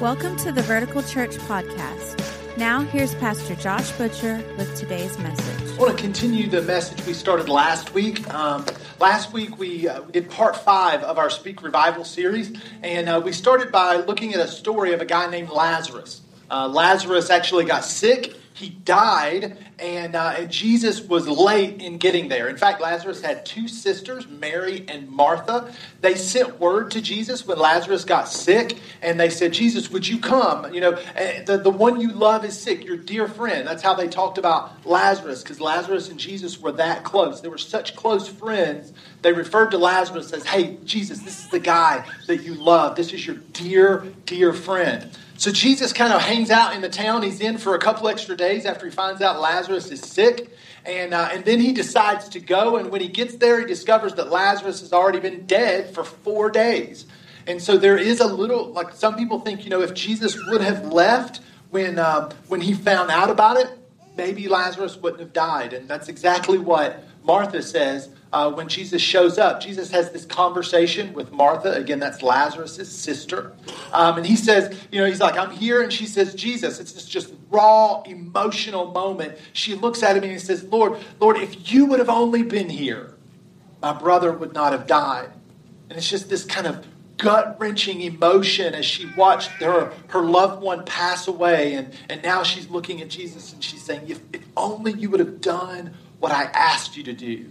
Welcome to the Vertical Church Podcast. Now, here's Pastor Josh Butcher with today's message. I want to continue the message we started last week. Last week, we did part 5 of our Speak Revival series, and we started by looking at a story of a guy named Lazarus. Lazarus actually got sick. He died, and Jesus was late in getting there. In fact, Lazarus had 2 sisters, Mary and Martha. They sent word to Jesus when Lazarus got sick, and they said, Jesus, would you come? You know, the one you love is sick, your dear friend. That's how they talked about Lazarus, because Lazarus and Jesus were that close. They were such close friends. They referred to Lazarus as, hey, Jesus, this is the guy that you love. This is your dear, dear friend. So Jesus kind of hangs out in the town he's in for a couple extra days after he finds out Lazarus is sick. And then he decides to go. And when he gets there, he discovers that Lazarus has already been dead for 4 days. And so there is a little, like some people think, you know, if Jesus would have left when he found out about it, maybe Lazarus wouldn't have died. And that's exactly what Martha says when Jesus shows up. Jesus has this conversation with Martha. Again, that's Lazarus' sister. And he says, you know, he's like, I'm here. And she says, Jesus. It's this just raw, emotional moment. She looks at him and he says, Lord, if you would have only been here, my brother would not have died. And it's just this kind of gut-wrenching emotion as she watched her loved one pass away. And now she's looking at Jesus and she's saying, if only you would have done what I asked you to do.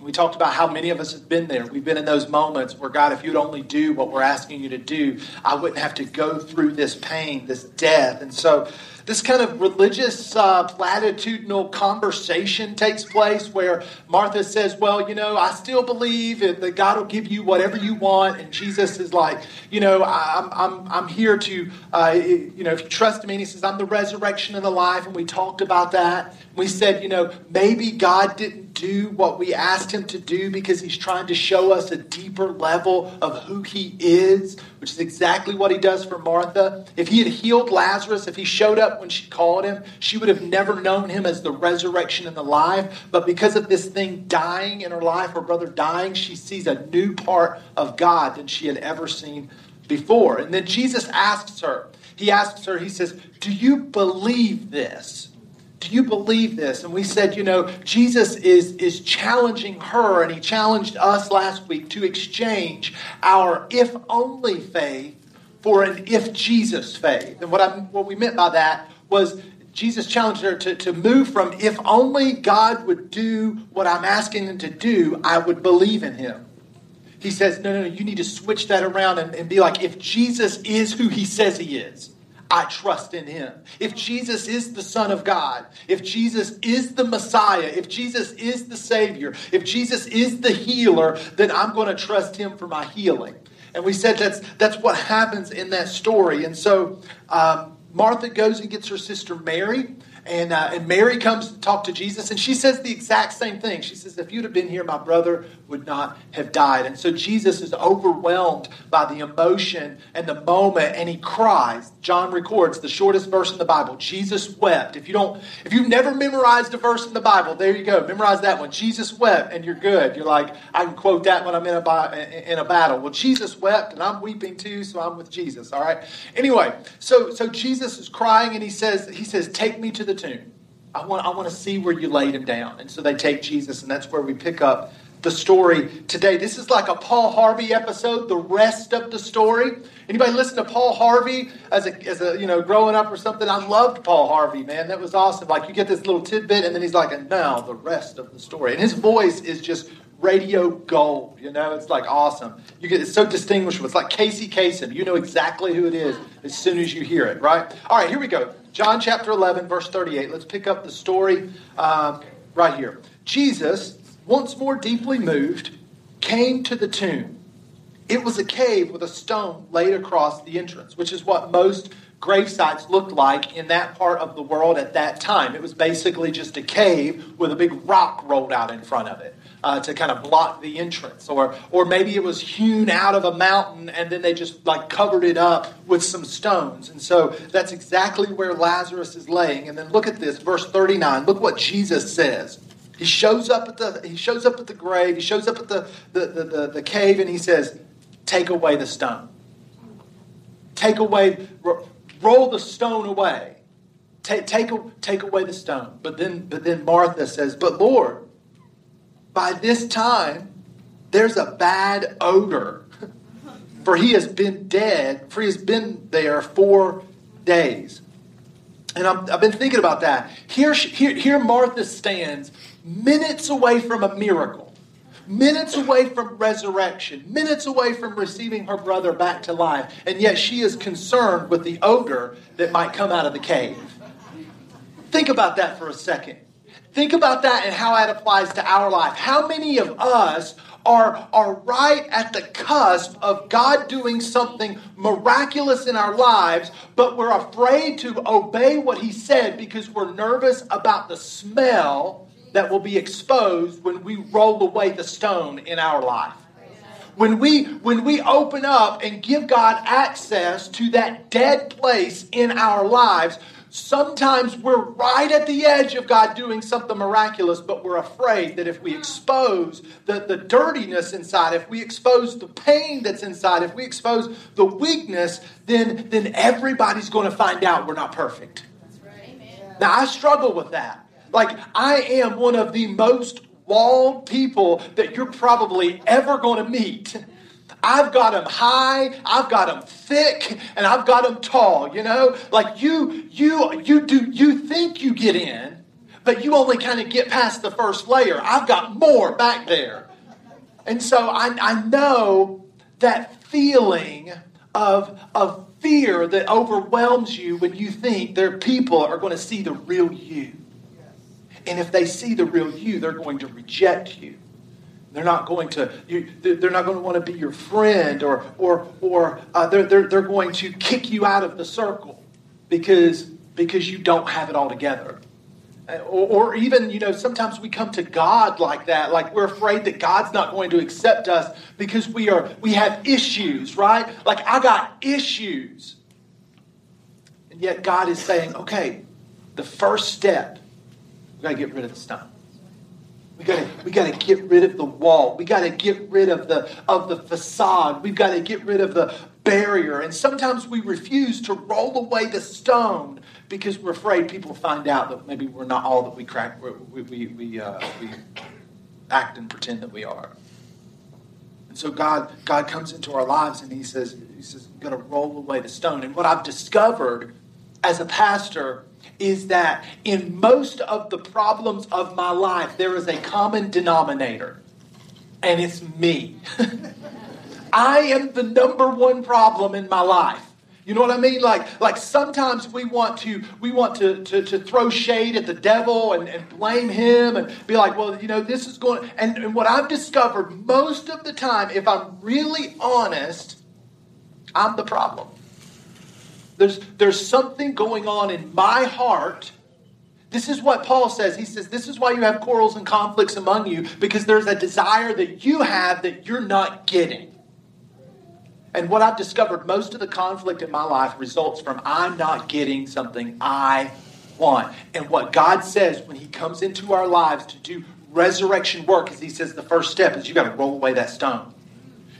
We talked about how many of us have been there. We've been in those moments where, God, if you'd only do what we're asking you to do, I wouldn't have to go through this pain, this death. And so this kind of religious platitudinal conversation takes place where Martha says, well, you know, I still believe that God will give you whatever you want. And Jesus is like, you know, I'm here to, you know, if you trust me. And he says, I'm the resurrection and the life. And we talked about that. We said, you know, maybe God didn't do what we asked him to do because he's trying to show us a deeper level of who he is, which is exactly what he does for Martha. If he had healed Lazarus, if he showed up when she called him, she would have never known him as the resurrection and the life. But because of this thing dying in her life, her brother dying, she sees a new part of God than she had ever seen before. And then Jesus asks her, he says, do you believe this? Do you believe this? And we said, you know, Jesus is challenging her, and he challenged us last week to exchange our if only faith for an if Jesus faith. And what we meant by that was Jesus challenged her to move from if only God would do what I'm asking him to do, I would believe in him. He says, no, you need to switch that around and be like, if Jesus is who he says he is, I trust in him. If Jesus is the Son of God, if Jesus is the Messiah, if Jesus is the Savior, if Jesus is the healer, then I'm going to trust him for my healing. And we said that's what happens in that story. And so Martha goes and gets her sister Mary, and Mary comes to talk to Jesus, and she says the exact same thing. She says, if you'd have been here, my brother would not have died. And so Jesus is overwhelmed by the emotion and the moment, and he cries. John records the shortest verse in the Bible. Jesus wept. If you've never memorized a verse in the Bible, there you go. Memorize that one. Jesus wept, and you're good. You're like, I can quote that when I'm in a battle. Well, Jesus wept, and I'm weeping too, so I'm with Jesus, all right? Anyway, so Jesus is crying, and he says, take me to the tomb. I want to see where you laid him down. And so they take Jesus, and that's where we pick up the story today. This is like a Paul Harvey episode, the rest of the story. Anybody listen to Paul Harvey as a you know, growing up or something? I loved Paul Harvey, man. That was awesome. Like, you get this little tidbit, and then he's like, and now the rest of the story. And his voice is just radio gold, you know? It's like awesome. It's so distinguishable. It's like Casey Kasem. You know exactly who it is as soon as you hear it, right? All right, here we go. John chapter 11, verse 38. Let's pick up the story right here. Jesus, once more deeply moved, came to the tomb. It was a cave with a stone laid across the entrance, which is what most gravesites looked like in that part of the world at that time. It was basically just a cave with a big rock rolled out in front of it to kind of block the entrance. Or maybe it was hewn out of a mountain, and then they just like covered it up with some stones. And so that's exactly where Lazarus is laying. And then look at this, verse 39. Look what Jesus says. He shows up at the grave. He shows up at the cave, and he says, "Take away the stone. Take away, roll the stone away. Take away the stone. But then Martha says, "But Lord, by this time there's a bad odor, for he has been there 4 days." And I've been thinking about that. Here Martha stands minutes away from a miracle, minutes away from resurrection, minutes away from receiving her brother back to life, and yet she is concerned with the odor that might come out of the cave. Think about that for a second. Think about that and how that applies to our life. How many of us are right at the cusp of God doing something miraculous in our lives, but we're afraid to obey what he said because we're nervous about the smell that will be exposed when we roll away the stone in our life. When we open up and give God access to that dead place in our lives, sometimes we're right at the edge of God doing something miraculous, but we're afraid that if we expose the dirtiness inside, if we expose the pain that's inside, if we expose the weakness, then everybody's going to find out we're not perfect. That's right. Amen. Now, I struggle with that. Like, I am one of the most walled people that you're probably ever going to meet. I've got them high, I've got them thick, and I've got them tall, you know? Like you think you get in, but you only kind of get past the first layer. I've got more back there. And so I know that feeling of fear that overwhelms you when you think their people are going to see the real you. And if they see the real you, they're going to reject you. They're not going to want to be your friend, or they're going to kick you out of the circle because you don't have it all together, or even sometimes we come to God like that, like we're afraid that God's not going to accept us because we have issues, right? Like I got issues, and yet God is saying, okay, the first step, we got to get rid of the stone. We got to get rid of the wall. We got to get rid of the facade. We've got to get rid of the barrier. And sometimes we refuse to roll away the stone because we're afraid people find out that maybe we're not all that we crack. We act and pretend that we are. And so God comes into our lives and He says, "I'm going to roll away the stone." And what I've discovered as a pastor is that in most of the problems of my life, there is a common denominator, and it's me. I am the number one problem in my life. You know what I mean? Like sometimes we want to throw shade at the devil and blame him and be like, well, this is going. And what I've discovered most of the time, if I'm really honest, I'm the problem. There's something going on in my heart. This is what Paul says. He says, this is why you have quarrels and conflicts among you, because there's a desire that you have that you're not getting. And what I've discovered, most of the conflict in my life results from I'm not getting something I want. And what God says when he comes into our lives to do resurrection work is he says the first step is you got to roll away that stone.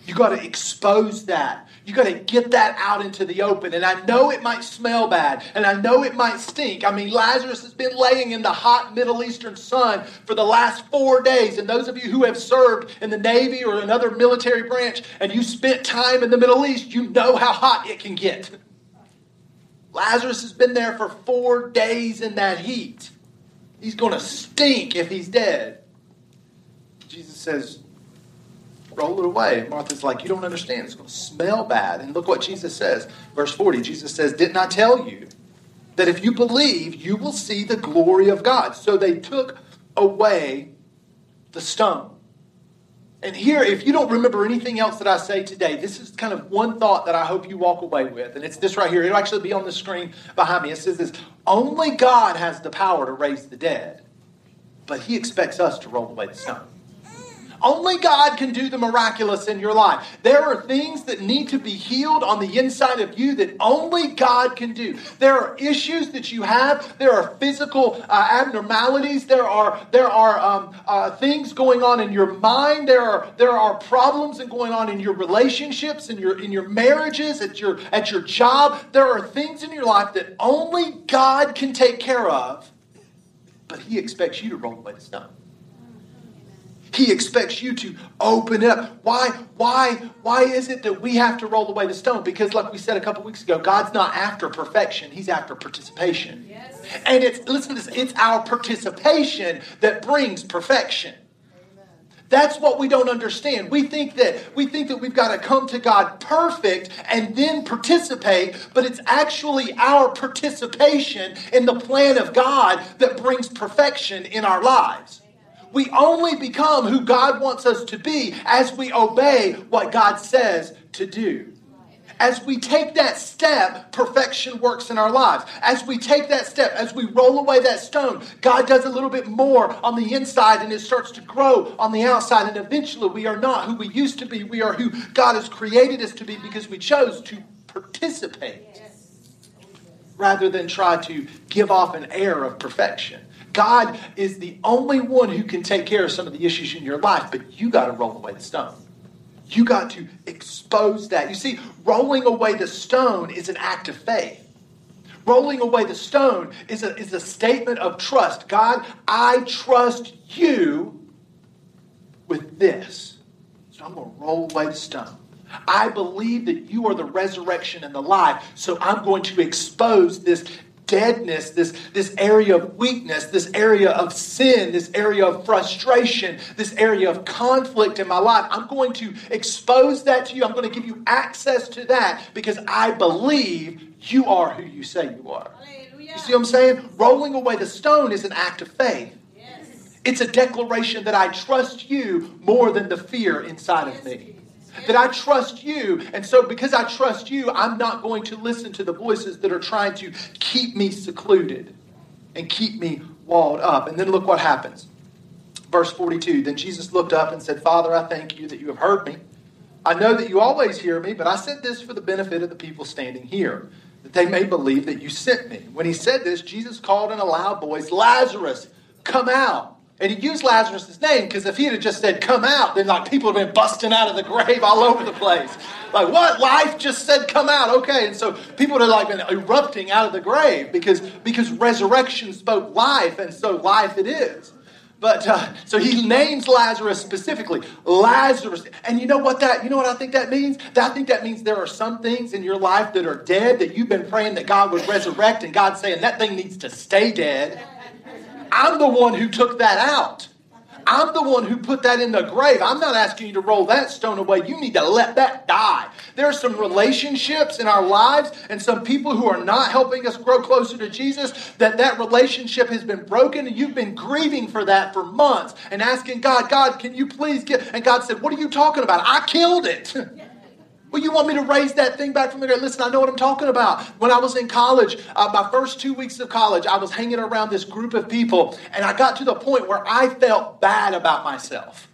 You got to expose that. You got to get that out into the open. And I know it might smell bad. And I know it might stink. I mean, Lazarus has been laying in the hot Middle Eastern sun for the last 4 days. And those of you who have served in the Navy or another military branch and you spent time in the Middle East, you know how hot it can get. Lazarus has been there for 4 days in that heat. He's going to stink if he's dead. Jesus says, roll it away. Martha's like, you don't understand. It's going to smell bad. And look what Jesus says. Verse 40, Jesus says, didn't I tell you that if you believe, you will see the glory of God? So they took away the stone. And here, if you don't remember anything else that I say today, this is kind of one thought that I hope you walk away with. And it's this right here. It'll actually be on the screen behind me. It says this, only God has the power to raise the dead, but he expects us to roll away the stone. Only God can do the miraculous in your life. There are things that need to be healed on the inside of you that only God can do. There are issues that you have. There are physical abnormalities. There are things going on in your mind. There are problems and going on in your relationships, in your marriages, at your job. There are things in your life that only God can take care of, but He expects you to roll with it. It's not. He expects you to open it up. Why is it that we have to roll away the stone? Because like we said a couple weeks ago, God's not after perfection. He's after participation. Yes. And it's our participation that brings perfection. Amen. That's what we don't understand. We think that we've got to come to God perfect and then participate, but it's actually our participation in the plan of God that brings perfection in our lives. We only become who God wants us to be as we obey what God says to do. As we take that step, perfection works in our lives. As we take that step, as we roll away that stone, God does a little bit more on the inside and it starts to grow on the outside. And eventually we are not who we used to be. We are who God has created us to be because we chose to participate rather than try to give off an air of perfection. God is the only one who can take care of some of the issues in your life, but you got to roll away the stone. You got to expose that. You see, rolling away the stone is an act of faith. Rolling away the stone is a statement of trust. God, I trust you with this. So I'm going to roll away the stone. I believe that you are the resurrection and the life, so I'm going to expose this deadness, this area of weakness, this area of sin, this area of frustration, this area of conflict in my life. I'm going to expose that to you. I'm going to give you access to that because I believe you are who you say you are. Hallelujah. You see what I'm saying? Rolling away the stone is an act of faith. Yes. It's a declaration that I trust you more than the fear inside of me. That I trust you, and so because I trust you, I'm not going to listen to the voices that are trying to keep me secluded and keep me walled up. And then look what happens. Verse 42, then Jesus looked up and said, Father, I thank you that you have heard me. I know that you always hear me, but I said this for the benefit of the people standing here, that they may believe that you sent me. When he said this, Jesus called in a loud voice, Lazarus, come out. And he used Lazarus' name because if he had just said, come out, then like people would have been busting out of the grave all over the place. Like, what? Life just said, come out. Okay. And so people would have like been erupting out of the grave because resurrection spoke life. And so life it is. But so he names Lazarus specifically, Lazarus. And you know what I think that means? I think that means there are some things in your life that are dead that you've been praying that God would resurrect. And God's saying that thing needs to stay dead. I'm the one who took that out. I'm the one who put that in the grave. I'm not asking you to roll that stone away. You need to let that die. There are some relationships in our lives and some people who are not helping us grow closer to Jesus, that relationship has been broken and you've been grieving for that for months and asking God, can you please get... And God said, what are you talking about? I killed it. Well, you want me to raise that thing back from the grave? Listen, I know what I'm talking about. When I was in college, my first 2 weeks of college, I was hanging around this group of people, and I got to the point where I felt bad about myself.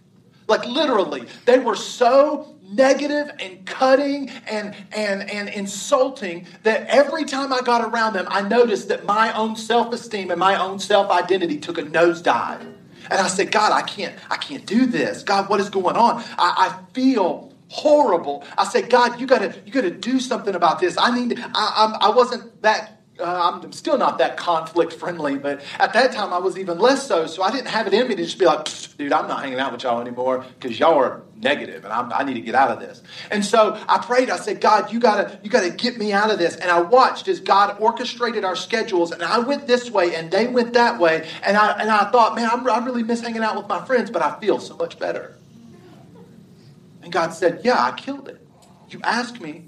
Like, literally, they were so negative and cutting and insulting that every time I got around them, I noticed that my own self-esteem and my own self-identity took a nosedive. And I said, God, I can't do this. God, what is going on? I feel horrible. I said, God, you gotta do something about this. I wasn't that, I'm still not that conflict friendly, but at that time I was even less so. So I didn't have it in me to just be like, dude, I'm not hanging out with y'all anymore because y'all are negative and I need to get out of this. And so I prayed. I said, God, you gotta get me out of this. And I watched as God orchestrated our schedules, and I went this way and they went that way. And I thought, man, I really miss hanging out with my friends, but I feel so much better. And God said, yeah, I killed it. You asked me.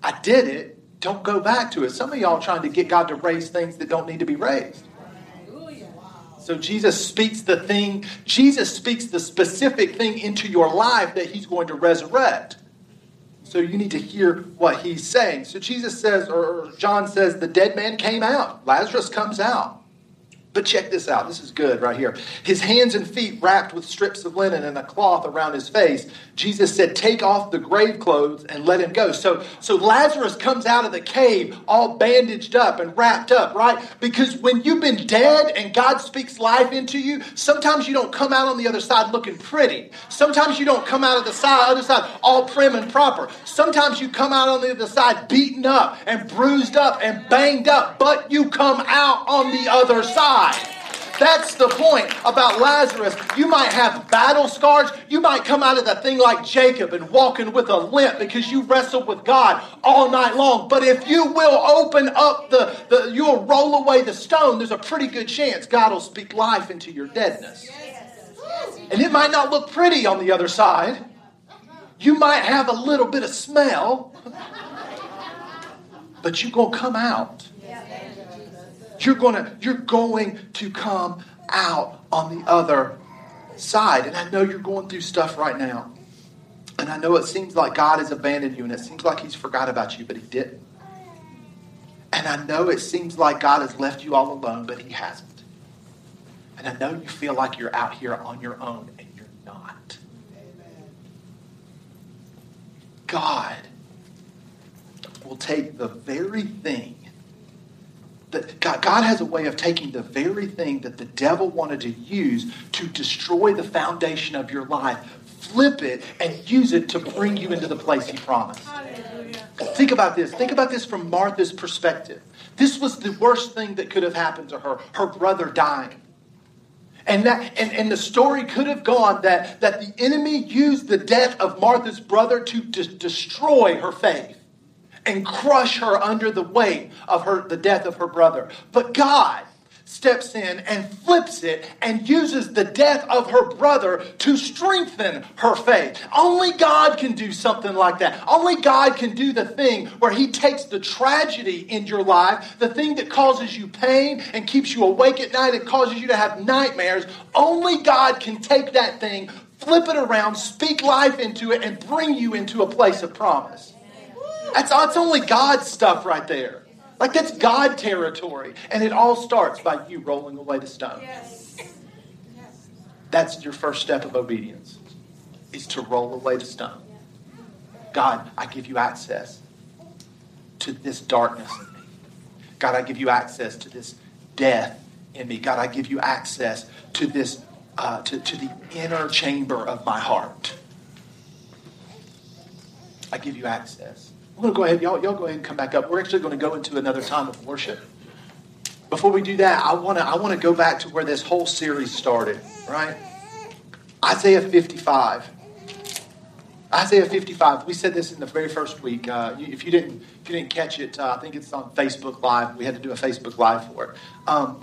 I did it. Don't go back to it. Some of y'all trying to get God to raise things that don't need to be raised. So Jesus speaks the specific thing into your life that he's going to resurrect. So you need to hear what he's saying. So Jesus says, or John says, the dead man came out. Lazarus comes out. But check this out. This is good right here. His hands and feet wrapped with strips of linen and a cloth around his face. Jesus said, take off the grave clothes and let him go. So Lazarus comes out of the cave all bandaged up and wrapped up, right? Because when you've been dead and God speaks life into you, sometimes you don't come out on the other side looking pretty. Sometimes you don't come out of the other side all prim and proper. Sometimes you come out on the other side beaten up and bruised up and banged up, but you come out on the other side. That's the point about Lazarus. You might have battle scars. You might come out of that thing like Jacob and walking with a limp because you wrestled with God all night long. But if you will open up you'll roll away the stone, there's a pretty good chance God will speak life into your deadness. And it might not look pretty on the other side. You might have a little bit of smell, but you're going to come out. You're going to come out on the other side. And I know you're going through stuff right now. And I know it seems like God has abandoned you and it seems like he's forgot about you, but he didn't. And I know it seems like God has left you all alone, but he hasn't. And I know you feel like you're out here on your own, and you're not. God will take the very thing. God has a way of taking the very thing that the devil wanted to use to destroy the foundation of your life, flip it, and use it to bring you into the place he promised. Hallelujah. Think about this. Think about this from Martha's perspective. This was the worst thing that could have happened to her, her brother dying. And the story could have gone that the enemy used the death of Martha's brother to destroy her faith and crush her under the weight of the death of her brother. But God steps in and flips it and uses the death of her brother to strengthen her faith. Only God can do something like that. Only God can do the thing where he takes the tragedy in your life, the thing that causes you pain and keeps you awake at night and causes you to have nightmares. Only God can take that thing, flip it around, speak life into it, and bring you into a place of promise. That's only God's stuff right there. Like, that's God territory. And it all starts by you rolling away the stone. Yes. Yes. That's your first step of obedience, is to roll away the stone. God, I give you access to this darkness in me. God, I give you access to this death in me. God, I give you access to this, to the inner chamber of my heart. I give you access. I'm going to go ahead, y'all go ahead and come back up. We're actually going to go into another time of worship. Before we do that, I want to go back to where this whole series started, right? Isaiah 55. Isaiah 55. We said this in the very first week. If you didn't catch it, I think it's on Facebook Live. We had to do a Facebook Live for it.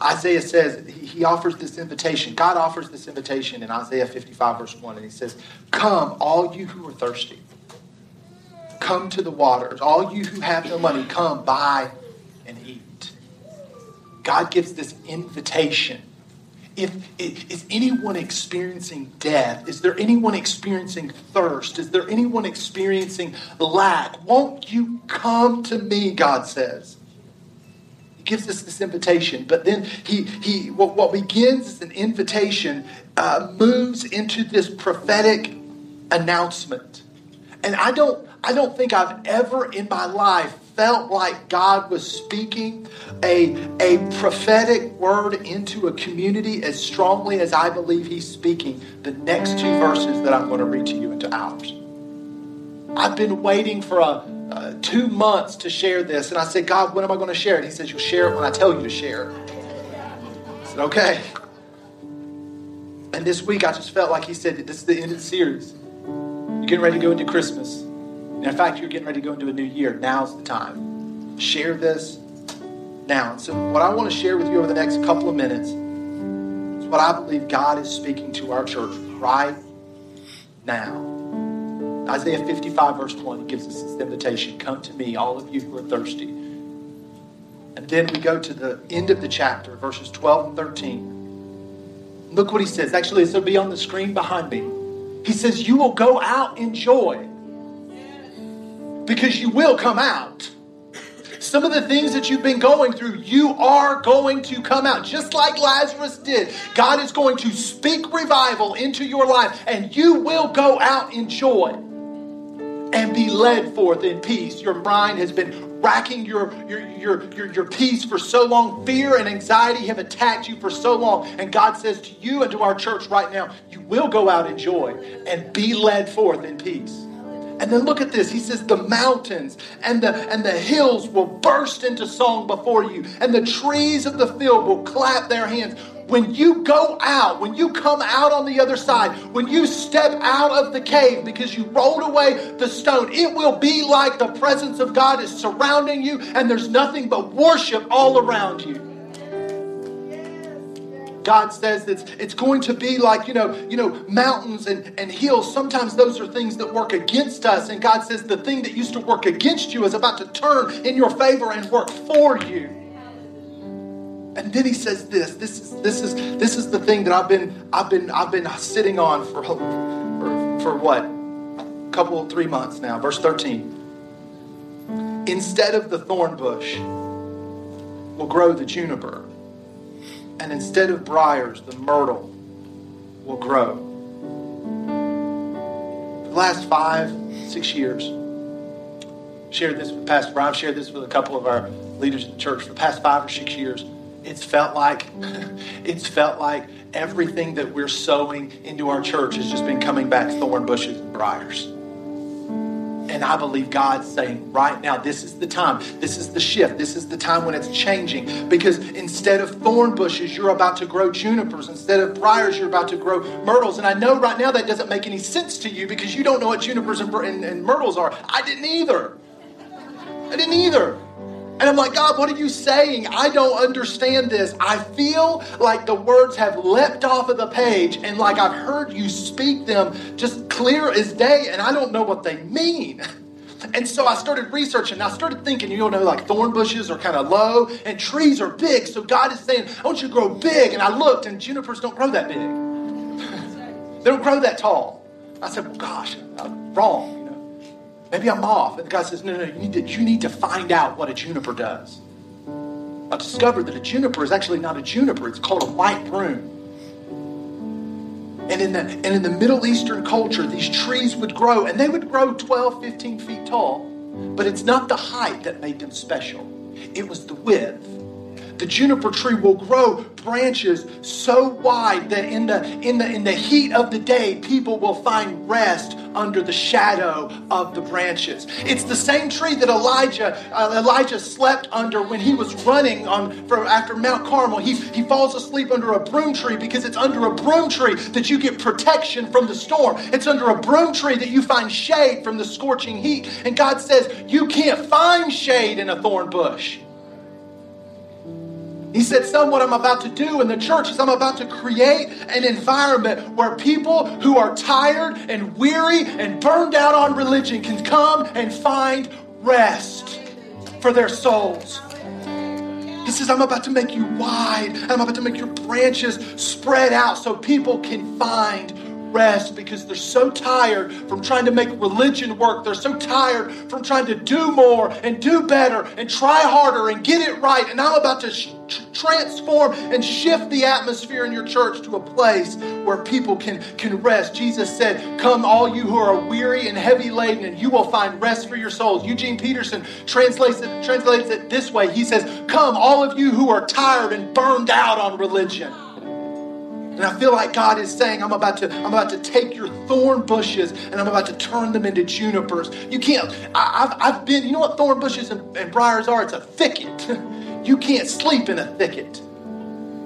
Isaiah says, he offers this invitation. God offers this invitation in Isaiah 55 verse 1. And he says, come, all you who are thirsty. Come to the waters. All you who have no money, come buy and eat. God gives this invitation. Is anyone experiencing death? Is there anyone experiencing thirst? Is there anyone experiencing lack? Won't you come to me, God says. He gives us this invitation. But then what begins as an invitation moves into this prophetic announcement. And I don't think I've ever in my life felt like God was speaking a prophetic word into a community as strongly as I believe he's speaking the next two verses that I'm going to read to you into hours. I've been waiting for 2 months to share this. And I said, God, when am I going to share it? He says, you'll share it when I tell you to share it. I said, okay. And this week I just felt like he said, this is the end of the series. You're getting ready to go into Christmas. And in fact, you're getting ready to go into a new year. Now's the time. Share this now. So what I want to share with you over the next couple of minutes is what I believe God is speaking to our church right now. Isaiah 55 verse 1 gives us this invitation. Come to me, all of you who are thirsty. And then we go to the end of the chapter, verses 12 and 13. Look what he says. Actually, this will be on the screen behind me. He says, you will go out in joy. Because you will come out. Some of the things that you've been going through, you are going to come out. Just like Lazarus did, God is going to speak revival into your life, and you will go out in joy and be led forth in peace. Your mind has been racking your peace for so long. Fear and anxiety have attacked you for so long. And God says to you and to our church right now, you will go out in joy and be led forth in peace. And then look at this. He says the mountains and the hills will burst into song before you, and the trees of the field will clap their hands. When you go out, when you come out on the other side, when you step out of the cave because you rolled away the stone, it will be like the presence of God is surrounding you and there's nothing but worship all around you. God says it's going to be like, mountains and hills. Sometimes those are things that work against us. And God says the thing that used to work against you is about to turn in your favor and work for you. And then he says this is the thing that I've been sitting on for what? A couple of 3 months now. Verse 13. Instead of the thorn bush will grow the juniper, and instead of briars, the myrtle will grow. For the last 5-6 years, shared this with Pastor Brian, I've shared this with a couple of our leaders in the church for the past 5 or 6 years. It's felt like everything that we're sowing into our church has just been coming back thorn bushes and briars. And I believe God's saying right now, this is the time. This is the shift. This is the time when it's changing. Because instead of thorn bushes, you're about to grow junipers. Instead of briars, you're about to grow myrtles. And I know right now that doesn't make any sense to you because you don't know what junipers and myrtles are. I didn't either. And I'm like, God, what are you saying? I don't understand this. I feel like the words have leapt off of the page and like I've heard you speak them just clear as day, and I don't know what they mean. And so I started researching. I started thinking, like thorn bushes are kind of low and trees are big. So God is saying, I want you to grow big. And I looked, and junipers don't grow that big. They don't grow that tall. I said, well, gosh, I'm wrong. Maybe I'm off. And God says, no, you need to find out what a juniper does. I discovered that a juniper is actually not a juniper. It's called a white broom. And in the Middle Eastern culture, these trees would grow, and they would grow 12, 15 feet tall. But it's not the height that made them special. It was the width. The juniper tree will grow branches so wide that in the heat of the day, people will find rest under the shadow of the branches. It's the same tree that Elijah slept under when he was running after Mount Carmel. He falls asleep under a broom tree because it's under a broom tree that you get protection from the storm. It's under a broom tree that you find shade from the scorching heat. And God says, you can't find shade in a thorn bush. He said, son, what I'm about to do in the church is I'm about to create an environment where people who are tired and weary and burned out on religion can come and find rest for their souls. He says, I'm about to make you wide. I'm about to make your branches spread out so people can find rest because they're so tired from trying to make religion work. They're so tired from trying to do more and do better and try harder and get it right. And I'm about to transform and shift the atmosphere in your church to a place where people can rest. Jesus said, come all you who are weary and heavy laden, and you will find rest for your souls. Eugene Peterson translates it this way. He says, come all of you who are tired and burned out on religion. And I feel like God is saying, I'm about to take your thorn bushes and I'm about to turn them into junipers. You can't, I've been, you know what thorn bushes and briars are? It's a thicket. You can't sleep in a thicket.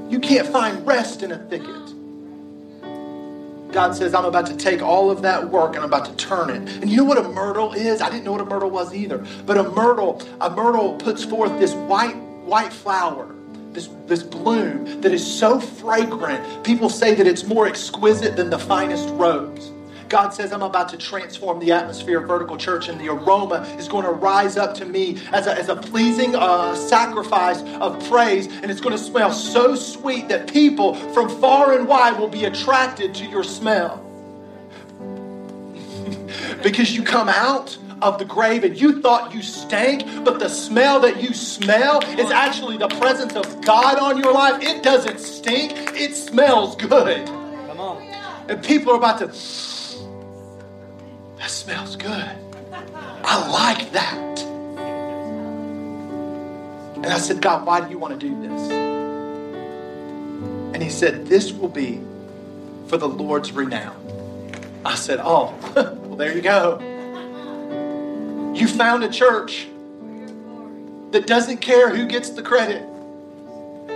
You can't find rest in a thicket. God says, I'm about to take all of that work and I'm about to turn it. And you know what a myrtle is? I didn't know what a myrtle was either. But a myrtle puts forth this white flower. This bloom that is so fragrant, people say that it's more exquisite than the finest robes. God says, I'm about to transform the atmosphere of Vertical Church, and the aroma is going to rise up to me as a pleasing sacrifice of praise, and it's going to smell so sweet that people from far and wide will be attracted to your smell. Because you come out of the grave and you thought you stank, but the smell that you smell is actually the presence of God on your life. It doesn't stink. It smells good. Come on. And people are about to, that smells good. I like that. And I said, God, why do you want to do this? And he said, this will be for the Lord's renown. I said, oh, well, there you go. You found a church that doesn't care who gets the credit.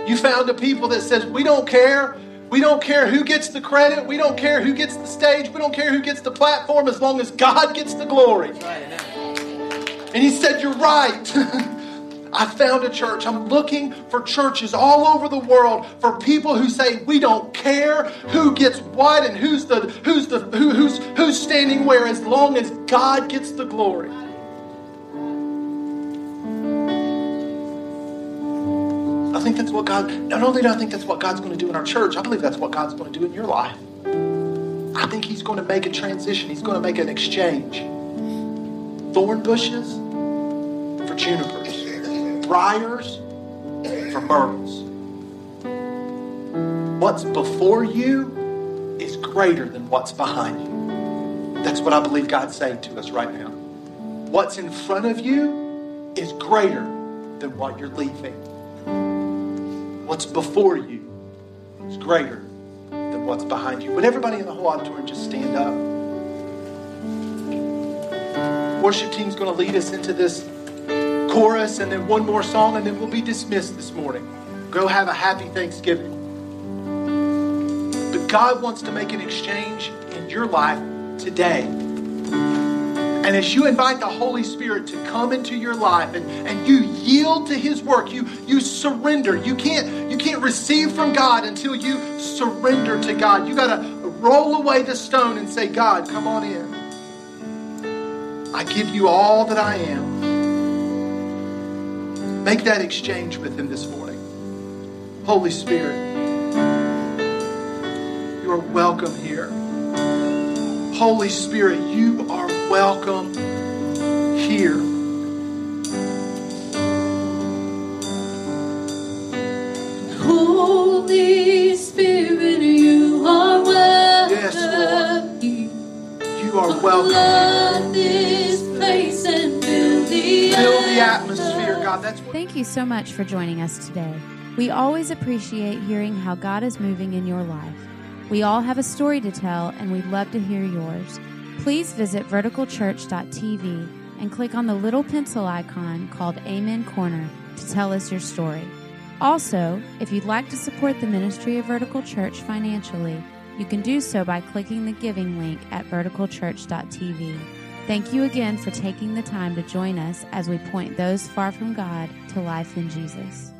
You found a people that says, we don't care. We don't care who gets the credit. We don't care who gets the stage. We don't care who gets the platform as long as God gets the glory. And he said, you're right. I found a church. I'm looking for churches all over the world for people who say we don't care who gets what and who's standing where as long as God gets the glory. I think that's what God, not only do I think that's what God's going to do in our church, I believe that's what God's going to do in your life. I think he's going to make a transition. He's going to make an exchange. Thorn bushes for junipers. Briars for myrtles. What's before you is greater than what's behind you. That's what I believe God's saying to us right now. What's in front of you is greater than what you're leaving. What's before you is greater than what's behind you. Would everybody in the whole auditorium just stand up? Worship team's going to lead us into this chorus and then one more song and then we'll be dismissed this morning. Go have a happy Thanksgiving. But God wants to make an exchange in your life today. And as you invite the Holy Spirit to come into your life and you yield to his work, you surrender. You can't receive from God until you surrender to God. You got to roll away the stone and say, God, come on in. I give you all that I am. Make that exchange with him this morning. Holy Spirit, you are welcome here. Holy Spirit, you are welcome here. Holy Spirit, you are welcome. Yes, Lord. You are welcome. Flood this place and fill the atmosphere, God. Thank you so much for joining us today. We always appreciate hearing how God is moving in your life. We all have a story to tell, and we'd love to hear yours. Please visit verticalchurch.tv and click on the little pencil icon called Amen Corner to tell us your story. Also, if you'd like to support the ministry of Vertical Church financially, you can do so by clicking the giving link at verticalchurch.tv. Thank you again for taking the time to join us as we point those far from God to life in Jesus.